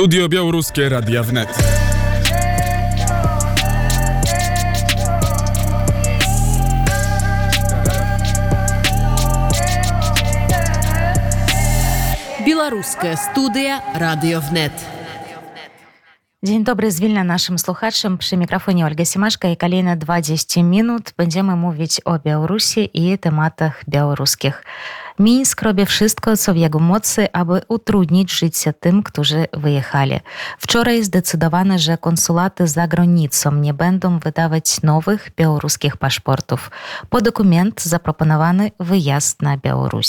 Studio Białoruskie Radia Wnet. Białoruskie Studia Radio Wnet. Dzień dobry, z Wilna naszym słuchaczom. Przy mikrofonie Olga Siemaszko i kolejne 20 minut będziemy mówić o Białorusi i tematach białoruskich. Mińsk robi wszystko, co w jego mocy, aby utrudnić życie tym, którzy wyjechali. Wczoraj zdecydowano, że konsulaty za granicą nie będą wydawać nowych białoruskich paszportów. Po dokument zaproponowano wyjazd na Białoruś.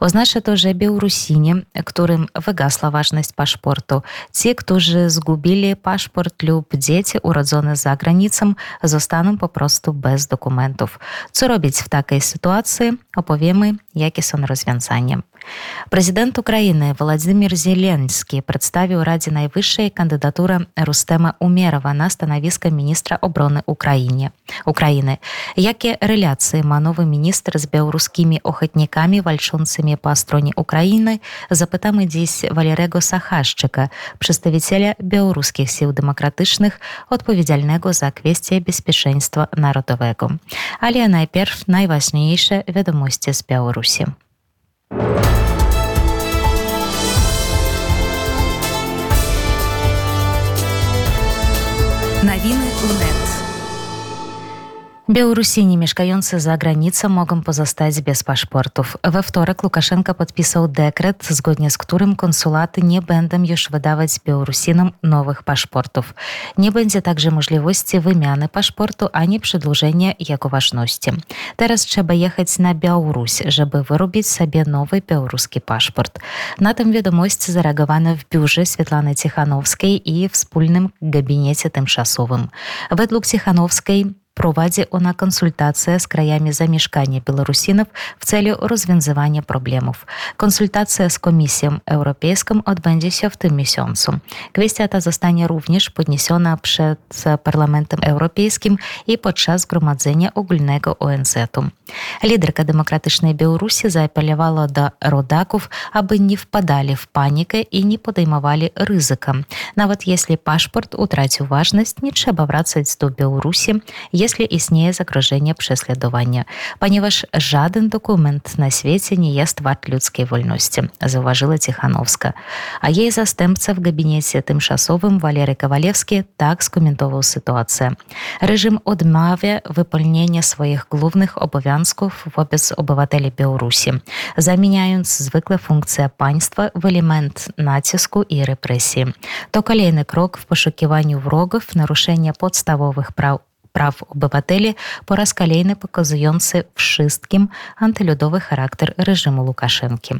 Oznacza to, że Białorusini, którym wygasła ważność paszportu, ci, którzy zgubili paszport lub dzieci urodzone za granicą, zostaną po prostu bez dokumentów. Co robić w takiej sytuacji? Opowiemy, jakie są rozwiązanie. Prezydent Ukrainy Władimir Zełenski przedstawił Radzie Najwyższej kandydaturę Rustema Umierowa na stanowisko ministra obrony Ukrainy. Jakie relacje ma nowy minister z białoruskimi ochotnikami walczącymi po stronie Ukrainy? Zapytamy dziś Walerego Sachaszczyka, przedstawiciela białoruskich sił demokratycznych, odpowiedzialnego za kwestie bezpieczeństwa narodowego. Ale najpierw najważniejsze wiadomości z Białorusi. Nowiny UNET. Białorusini mieszkający za granicą mogą pozostać bez paszportów. We wtorek Łukaszenko podpisał dekret, zgodnie z którym konsulaty nie będą już wydawać Białorusinom nowych paszportów. Nie będzie także możliwości wymiany paszportu ani przedłużenia jego ważności. Teraz trzeba jechać na Białoruś, żeby wyrobić sobie nowy białoruski paszport. Na tę wiadomość zareagowano w biurze Swiatłany Cichanouskiej i wspólnym gabinecie tymczasowym. Według Cichanouskiej prowadzi ona konsultacje z krajami zamieszkania Białorusinów w celu rozwiązywania problemów. Konsultacja z Komisją Europejską odbędzie się w tym miesiącu. Kwestia ta zostanie również podniesiona przed Parlamentem Europejskim i podczas Zgromadzenia Ogólnego ONZ-u. Liderka demokratycznej Białorusi zaapelowała do rodaków, aby nie wpadali w panikę i nie podejmowali ryzyka. Nawet jeśli paszport utracił ważność, nie trzeba wracać do Białorusi, jeśli istnieje zagrożenie prześladowania, ponieważ żaden dokument na świecie nie jest wart ludzkiej wolności, zauważyła Cichanouska. A jej zastępca w gabinecie tymczasowym Walery Sachaszczyk tak skomentował sytuację. Reżim odmawia wypełnienia swoich głównych obowiązków wobec obywateli Białorusi, zamieniając zwykle funkcję państwa w element nacisku i represji. To kolejny krok w poszukiwaniu wrogów, naruszenia podstawowych praw obywateli, po raz kolejny pokazujący wszystkim antyludowy charakter reżimu Łukaszenki.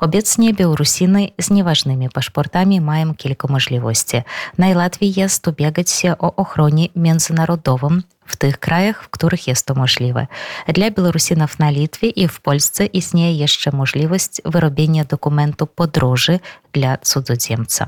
Obecnie Białorusini z nieważnymi paszportami mają kilka możliwości. Najłatwiej jest ubiegać się o ochronę międzynarodową w tych krajach, w których jest to możliwe. Dla Białorusinów na Litwie i w Polsce istnieje jeszcze możliwość wyrobienia dokumentu podróży dla cudzoziemca.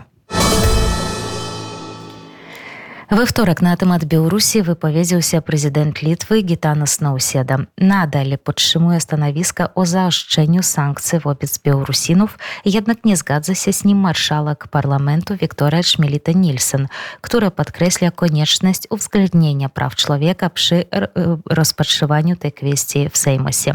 We wtorek na temat Białorusi wypowiedział się prezydent Litwy Gitanas Nausėda. Nadal podtrzymuje stanowisko o zaostrzeniu sankcji wobec Białorusinów, jednak nie zgadza się z nim marszałek parlamentu Wiktoria Czmielita-Nilsen, która podkreśla konieczność uwzględnienia praw człowieka przy rozpatrywaniu tej kwestii w Sejmosie.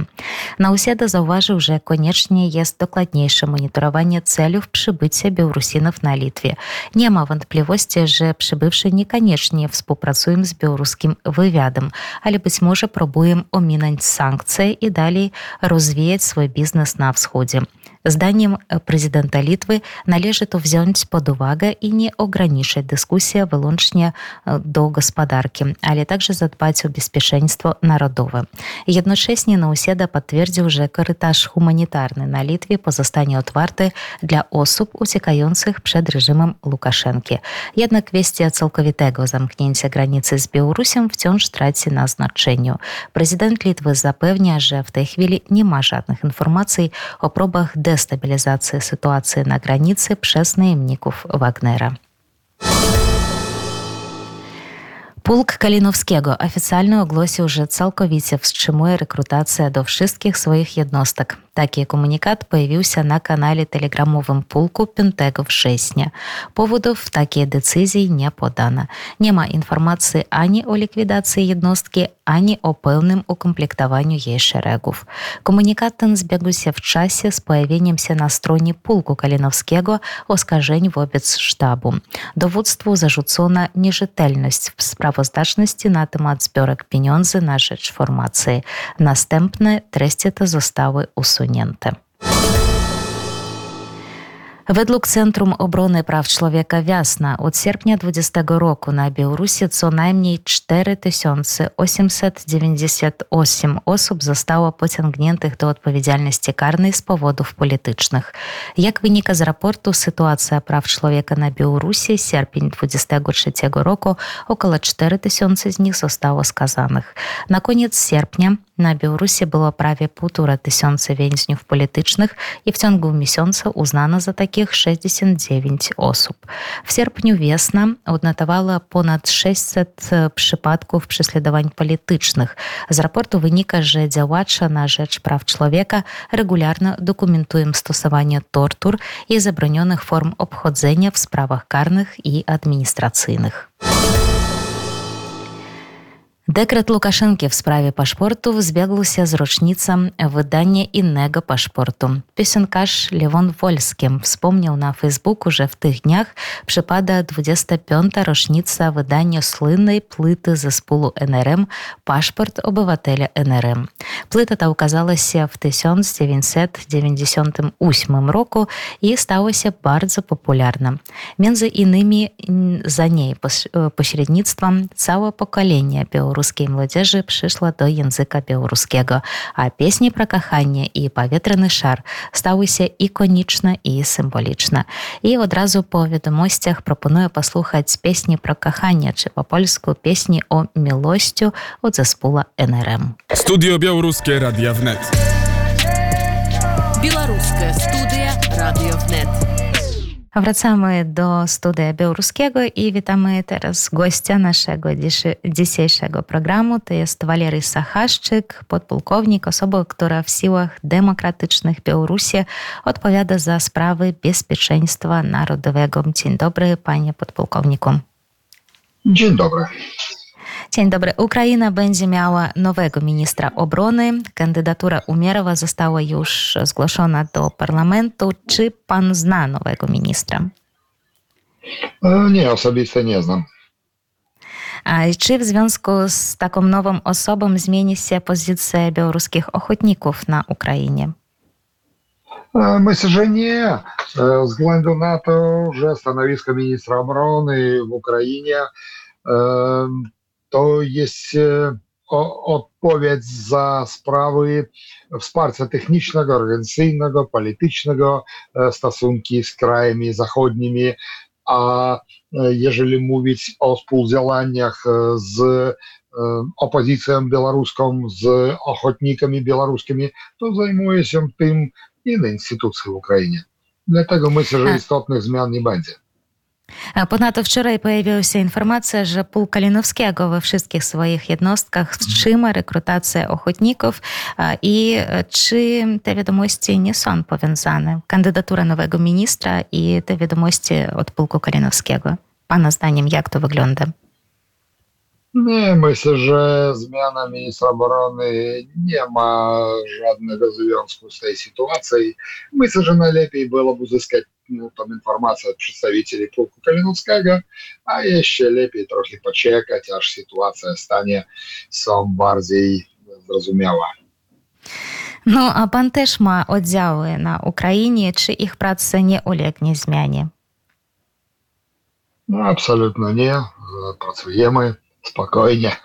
Nausėda zauważył, że koniecznie jest dokładniejsze monitorowanie celów przybycia Białorusinów na Litwie. Nie ma wątpliwości, że przybywszy niekoniecznie współpracują z białoruskim wywiadem, ale być może próbują ominąć sankcje i dalej rozwijać swój biznes na wschodzie. Zdaniem prezydenta Litwy należy to wziąć pod uwagę i nie ograniczyć dyskusji wyłącznie do gospodarki, ale także zadbać o bezpieczeństwo narodowe. Jednocześnie Nausėda potwierdził, że korytarz humanitarny na Litwie pozostanie otwarty dla osób uciekających przed reżimem Łukaszenki. Jednak kwestia całkowitego zamknięcia granicy z Białorusią wciąż traci na znaczeniu. Prezydent Litwy zapewnia, że w tej chwili nie ma żadnych informacji o próbach destabilizacji sytuacji na granicy przez najemników Wagnera. Pułk Kalinowskiego oficjalnie ogłosił, że całkowicie wstrzymuje rekrutację do wszystkich swoich jednostek. Taki komunikat pojawił się na kanale telegramowym Pułku 5 września. Powodów takiej decyzji nie podano. Nie ma informacji ani o likwidacji jednostki, ani o pełnym ukomplektowaniu jej szeregów. Komunikat ten zbiegł się w czasie z pojawieniem się na stronie Pułku Kalinowskiego oskarżeń wobec sztabu. Dowództwu zarzucono nierzetelność w sprawozdawstwie na temat zbiórek pieniędzy na rzecz formacji. Następne treści te zostały usunięte. Według Centrum Obrony Praw Człowieka Wiasna od sierpnia 2020 roku na Białorusi co najmniej 4898 osób zostało pociągniętych do odpowiedzialności karnej z powodów politycznych. Jak wynika z raportu Sytuacja praw człowieka na Białorusi, sierpień 2023 roku około 4000 z nich zostało skazanych. Na koniec sierpnia na Białorusi było prawie 1500 więźniów politycznych i w ciągu miesiąca uznano za takich 69 osób. W sierpniu Wiesna odnotowała ponad 600 przypadków prześladowań politycznych. Z raportu wynika, że działacze na rzecz praw człowieka regularnie dokumentują stosowanie tortur i zabronionych form obchodzenia w sprawach karnych i administracyjnych. Dekret Łukaszenki w sprawie paszportów zbiegł się z rocznicą wydania innego paszportu. Piosenkarz Lewon Wolskim wspomniał na Facebooku, że w tych dniach przypada 25. rocznica wydania słynnej płyty zespołu NRM „Paszport obywatela NRM”. Płyta ta ukazała się w 1998 roku i stała się bardzo popularna. Między innymi za jej pośrednictwem całe pokolenie białoruskiej młodzieży przyszło do języka białoruskiego, a pieśni про kochanie i powietrzny szar stały się ikoniczne i symboliczne. I od razu po wiadomościach proponuję posłuchać pieśni про kochanie, czy po polsku pieśni o miłości od zespołu NRM. Studio Białoruskie Radia Wnet. Białoruskie Studia Radio Wnet. Wracamy do Studia Białoruskiego i witamy teraz gościa naszego dzisiejszego programu. To jest Walery Sachaszczyk, podpułkownik, osoba, która w siłach demokratycznych Białorusi odpowiada za sprawy bezpieczeństwa narodowego. Dzień dobry, panie podpułkowniku. Dzień dobry. Dzień dobry. Ukraina będzie miała nowego ministra obrony. Kandydatura Umierowa została już zgłoszona do parlamentu. Czy pan zna nowego ministra? Nie, osobiście nie znam. A czy w związku z taką nową osobą zmieni się pozycja białoruskich ochotników na Ukrainie? Myślę, że nie. Ze względu na to, że stanowisko ministra obrony w Ukrainie to jest odpowiedź za sprawy wsparcia technicznego, organizacyjnego, politycznego, stosunki z krajami zachodnimi. A jeżeli mówić o współdziałaniach z opozycją białoruską, z ochotnikami białoruskimi, to zajmuje się tym inne instytucje w Ukrainie. Dlatego myślę, że istotnych zmian nie będzie. Ponadto wczoraj pojawiła się informacja, że Pułk Kalinowskiego we wszystkich swoich jednostkach wstrzyma rekrutację ochotników. I czy te wiadomości nie są powiązane? Kandydatura nowego ministra i te wiadomości od Pułku Kalinowskiego. Pana zdaniem, jak to wygląda? Nie, myślę, że zmiana ministra obrony nie ma żadnego związku z tej sytuacją. Myślę, że najlepiej byłoby uzyskać tą informację od przedstawicieli Pułku Kalinowskiego, a jeszcze lepiej trochę poczekać, aż sytuacja stanie się bardziej zrozumiała. No, a pan też ma oddziały na Ukrainie. Czy ich praca nie ulegnie zmianie? No, absolutnie nie. Pracujemy spokojnie.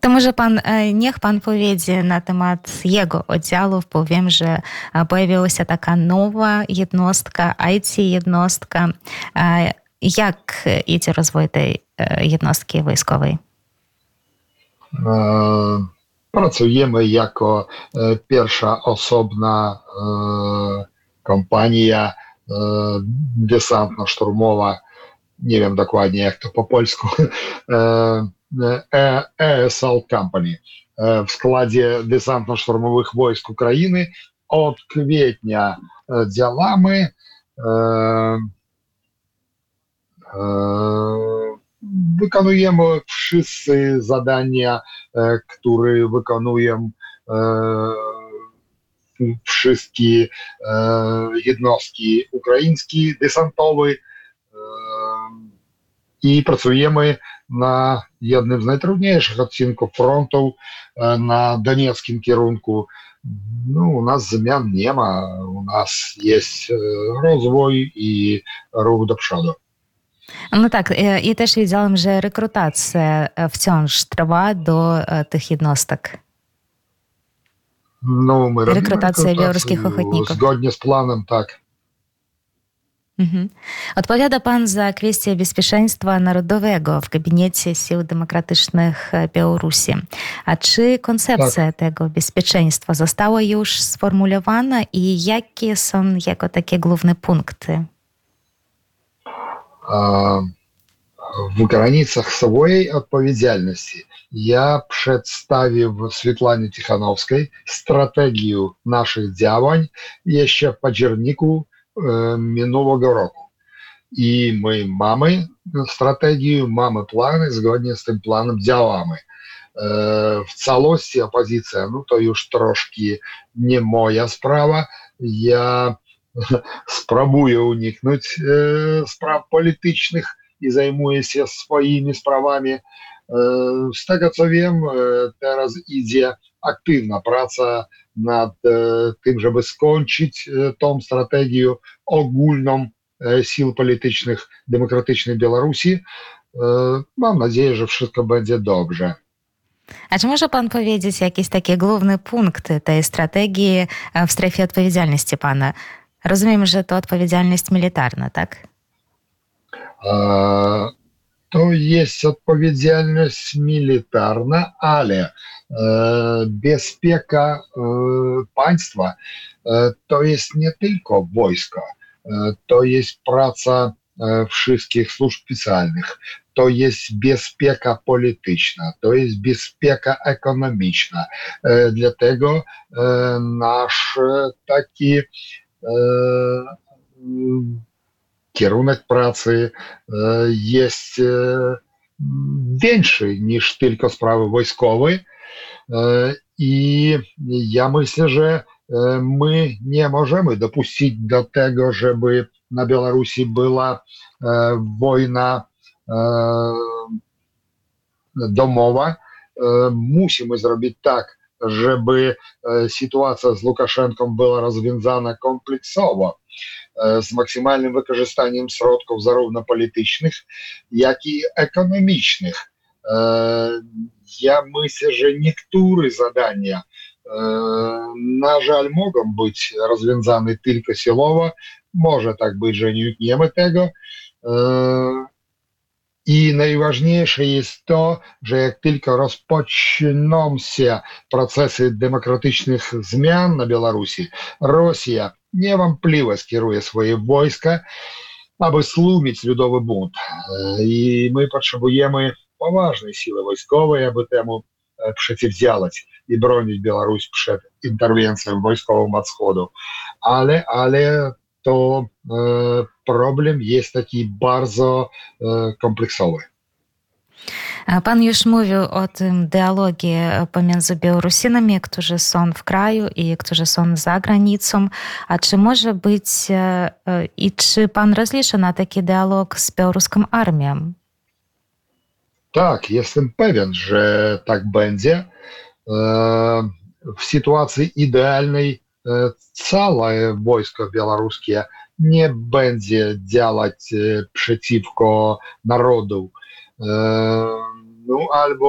To może pan, niech pan powiedzie na temat jego oddziałów, bo wiem, że pojawiła się taka nowa jednostka, IT jednostka. Jak idzie rozwój tej jednostki wojskowej? Pracujemy jako pierwsza osobna kompania desantno-szturmowa nie wiem dokładnie jak to po polsku, ESL Company w składzie Desantno-Szturmowych Wojsk Ukrainy od kwietnia działamy. Wykonujemy wszystkie zadania, które wykonują wszystkie jednostki ukraińskie, desantowe, i pracujemy na jednym z najtrudniejszych odcinków frontu, na donieckim kierunku. No, u nas zmian nie ma, u nas jest rozwój i ruch do przodu. No tak, i też wiedziałem, że rekrutacja wciąż trwa do tych jednostek. No, my robimy rekrutację białoruskich ochotników. Zgodnie z planem, tak. Mhm. Odpowiada pan za kwestię bezpieczeństwa narodowego w gabinecie Sił Demokratycznych Białorusi. A czy koncepcja tego bezpieczeństwa została już sformułowana i jakie są jego takie główne punkty? W granicach swojej odpowiedzialności ja przedstawił Swiatłanie Cichanouskiej strategię naszych działań jeszcze w październiku minionego roku. I my mamy strategię, mamy plany, zgodnie z tym planem działamy. W całości opozycja, no to już troszkę nie moja sprawa. Ja spróbuję uniknąć spraw politycznych i zajmuję się swoimi sprawami. Z tego co wiem, teraz idzie aktywna praca nad tym, żeby skończyć tą strategię ogólną sił politycznych demokratycznej Białorusi. Mam nadzieję, że wszystko będzie dobrze. A czy może pan powiedzieć jakieś takie główne punkty tej strategii w strefie odpowiedzialności pana? Rozumiem, że to odpowiedzialność militarna, tak? To jest odpowiedzialność militarna, ale bezpieka państwa to jest nie tylko wojsko, to jest praca wszystkich służb specjalnych, to jest bezpieka polityczna, to jest bezpieka ekonomiczna. Dlatego nasz taki kierunek pracy jest większy niż tylko sprawy wojskowe i ja myślę, że my nie możemy dopuścić do tego, żeby na Białorusi była wojna domowa. Musimy zrobić tak, żeby sytuacja z Łukaszenką była rozwiązana kompleksowo, z maksymalnym wykorzystaniem środków zarówno politycznych, jak i ekonomicznych. Ja myślę, że niektóre zadania na żal mogą być rozwiązane tylko siłowo. Może tak być, że nie unikniemy tego. I najważniejsze jest to, że jak tylko rozpoczną się procesy demokratycznych zmian na Białorusi, Rosja niewątpliwie skieruje swoje wojska, aby stłumić ludowy bunt. I my potrzebujemy poważnej siły wojskowej, aby temu przeciwdziałać i bronić Białoruś przed interwencją wojskową od wschodu. Ale to problem jest taki bardzo kompleksowy. Pan już mówił o tym dialogie pomiędzy Białorusinami, którzy są w kraju i którzy są za granicą. A czy może być i czy pan rozlicza na taki dialog z białoruską armią? Tak, jestem pewien, że tak będzie. W sytuacji idealnej całe wojsko białoruskie nie będzie działać przeciwko narodu. No,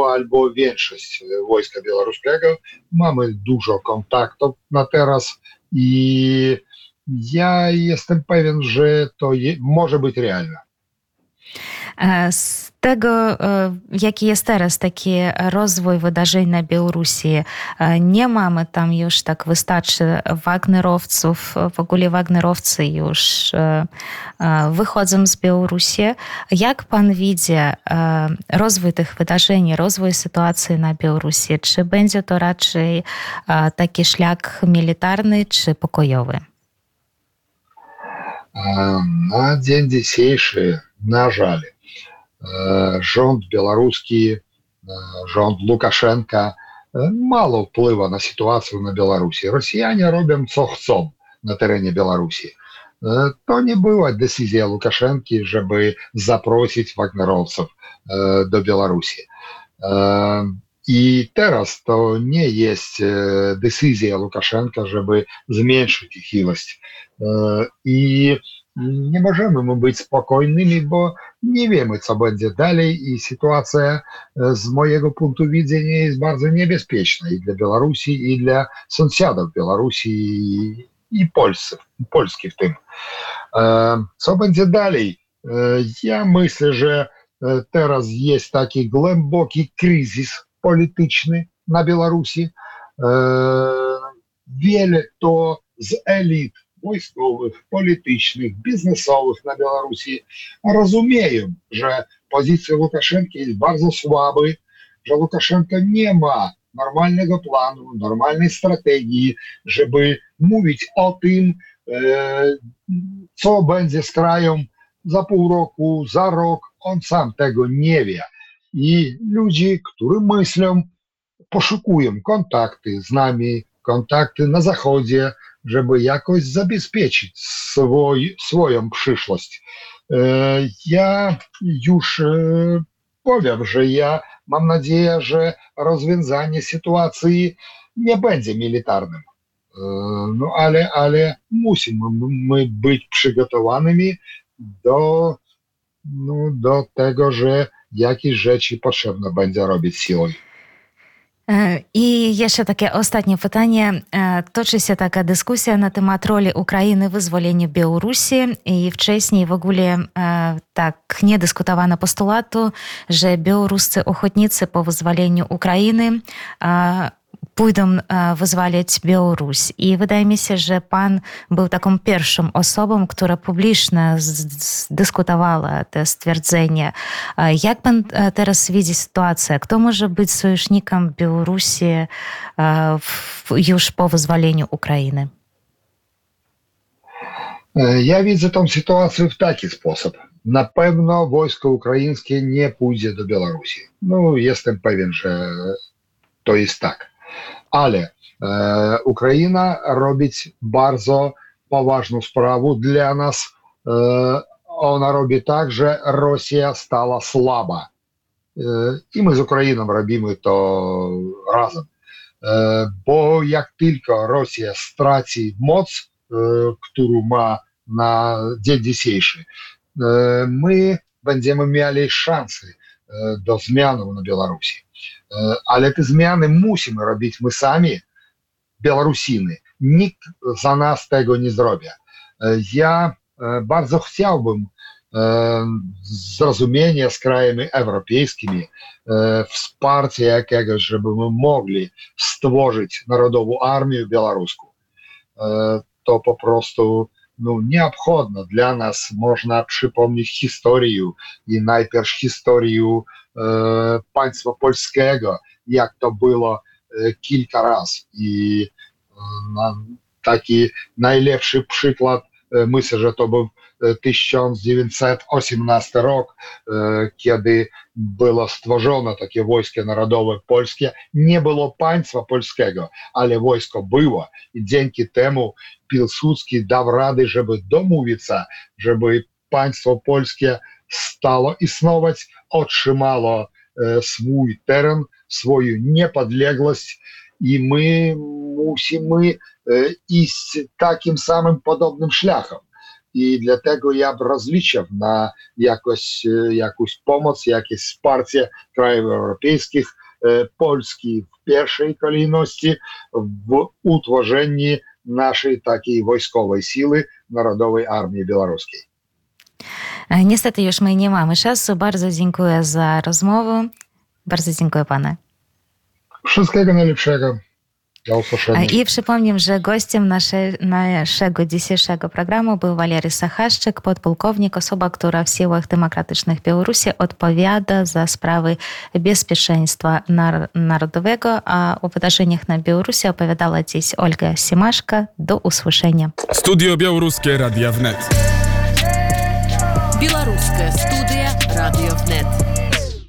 albo większość wojska białoruskiego. Mamy dużo kontaktów na teraz i ja jestem pewien, że to może być realne. tego, jaki jest teraz taki rozwój wydarzeń na Białorusi, nie mamy tam już tak wystarczy Wagnerowców. W ogóle Wagnerowcy już wychodzą z Białorusi. Jak pan widzi rozwój tych wydarzeń, rozwój sytuacji na Białorusi? Czy będzie to raczej taki szlak militarny czy pokojowy? Na dzień dzisiejszy, na żal, rząd białoruski, rząd Łukaszenka mało wpływa na sytuację na Białorusi. Rosjanie robią co chcą na terenie Białorusi. To nie była decyzja Łukaszenki, żeby zaprosić Wagnerowców do Białorusi. I teraz to nie jest decyzja Łukaszenka, żeby zmniejszyć ich ilość. I nie możemy my być spokojnymi, bo nie wiemy, co będzie dalej i sytuacja z mojego punktu widzenia jest bardzo niebezpieczna i dla Białorusi, i dla sąsiadów Białorusi, i Polski w tym. Co będzie dalej? Ja myślę, że teraz jest taki głęboki kryzys polityczny na Białorusi. Wiele to z elit wojskowych, politycznych, biznesowych na Białorusi rozumieją, że pozycja Łukaszenki jest bardzo słaba, że Łukaszenka nie ma normalnego planu, normalnej strategii, żeby mówić o tym, co będzie z krajem za pół roku, za rok. On sam tego nie wie. I ludzie, którzy myślą, poszukują kontakty z nami, kontakty na Zachodzie, żeby jakoś zabezpieczyć swoją przyszłość. Ja już powiem, że ja mam nadzieję, że rozwiązanie sytuacji nie będzie militarnym. No ale musimy my być przygotowanymi do tego, że jakieś rzeczy potrzebne będzie robić siłą. I jeszcze takie ostatnie pytanie. Toczy się taka dyskusja na temat roli Ukrainy w wyzwoleniu Białorusi i wcześniej w ogóle tak nie dyskutowano postulatu, że białoruscy ochotnicy po wyzwoleniu Ukrainy pójdą wyzwalać Białoruś. I wydaje mi się, że pan był taką pierwszą osobą, która publicznie dyskutowała te stwierdzenie. Jak pan teraz widzi sytuację? Kto może być sojusznikiem Białorusi już po wyzwoleniu Ukrainy? Ja widzę tą sytuację w taki sposób. Na pewno wojsko ukraińskie nie pójdzie do Białorusi. No, jestem pewien, że to jest tak. Ale Ukraina robi bardzo poważną sprawę dla nas. Ona robi tak, że Rosja stała słaba. I my z Ukrainą robimy to razem. Bo jak tylko Rosja straci moc, którą ma na dzień dzisiejszy, my będziemy mieli szansę do zmian na Białorusi. Ale te zmiany musimy robić my sami, Białorusiny. Nikt za nas tego nie zrobi. Ja bardzo chciałbym zrozumienia z krajami europejskimi, wsparcia jakiegoś, żeby my mogli stworzyć Narodową Armię Białoruską. To po prostu nieobchodne dla nas. Można przypomnieć historię i najpierw historię państwa polskiego, jak to było kilka razy. I taki najlepszy przykład, myślę, że to był 1918 rok, kiedy było stworzone takie wojsko narodowe polskie. Nie było państwa polskiego, ale wojsko było. I dzięki temu Piłsudski dał radę, żeby domówić się, żeby państwo polskie stało istnieć, otrzymało swój teren, swoją niepodległość i my musimy iść takim samym podobnym szlachem. I dlatego ja bym rozliczał na jakąś pomoc, jakieś wsparcie krajów europejskich, Polski w pierwszej kolejności w utworzeniu naszej takiej wojskowej siły Narodowej Armii Białoruskiej. Niestety już my nie mamy czasu. Bardzo dziękuję za rozmowę. Bardzo dziękuję panu. Wszystkiego najlepszego. Do usłyszenia. I przypomnę, że gościem naszego dzisiejszego programu był Walery Sachaszczyk, podpułkownik, osoba, która w siłach demokratycznych Białorusi odpowiada za sprawy bezpieczeństwa narodowego, a o wydarzeniach na Białorusi opowiadała dziś Olga Siemaszko. Do usłyszenia. Studio Białoruskie Radia Wnet.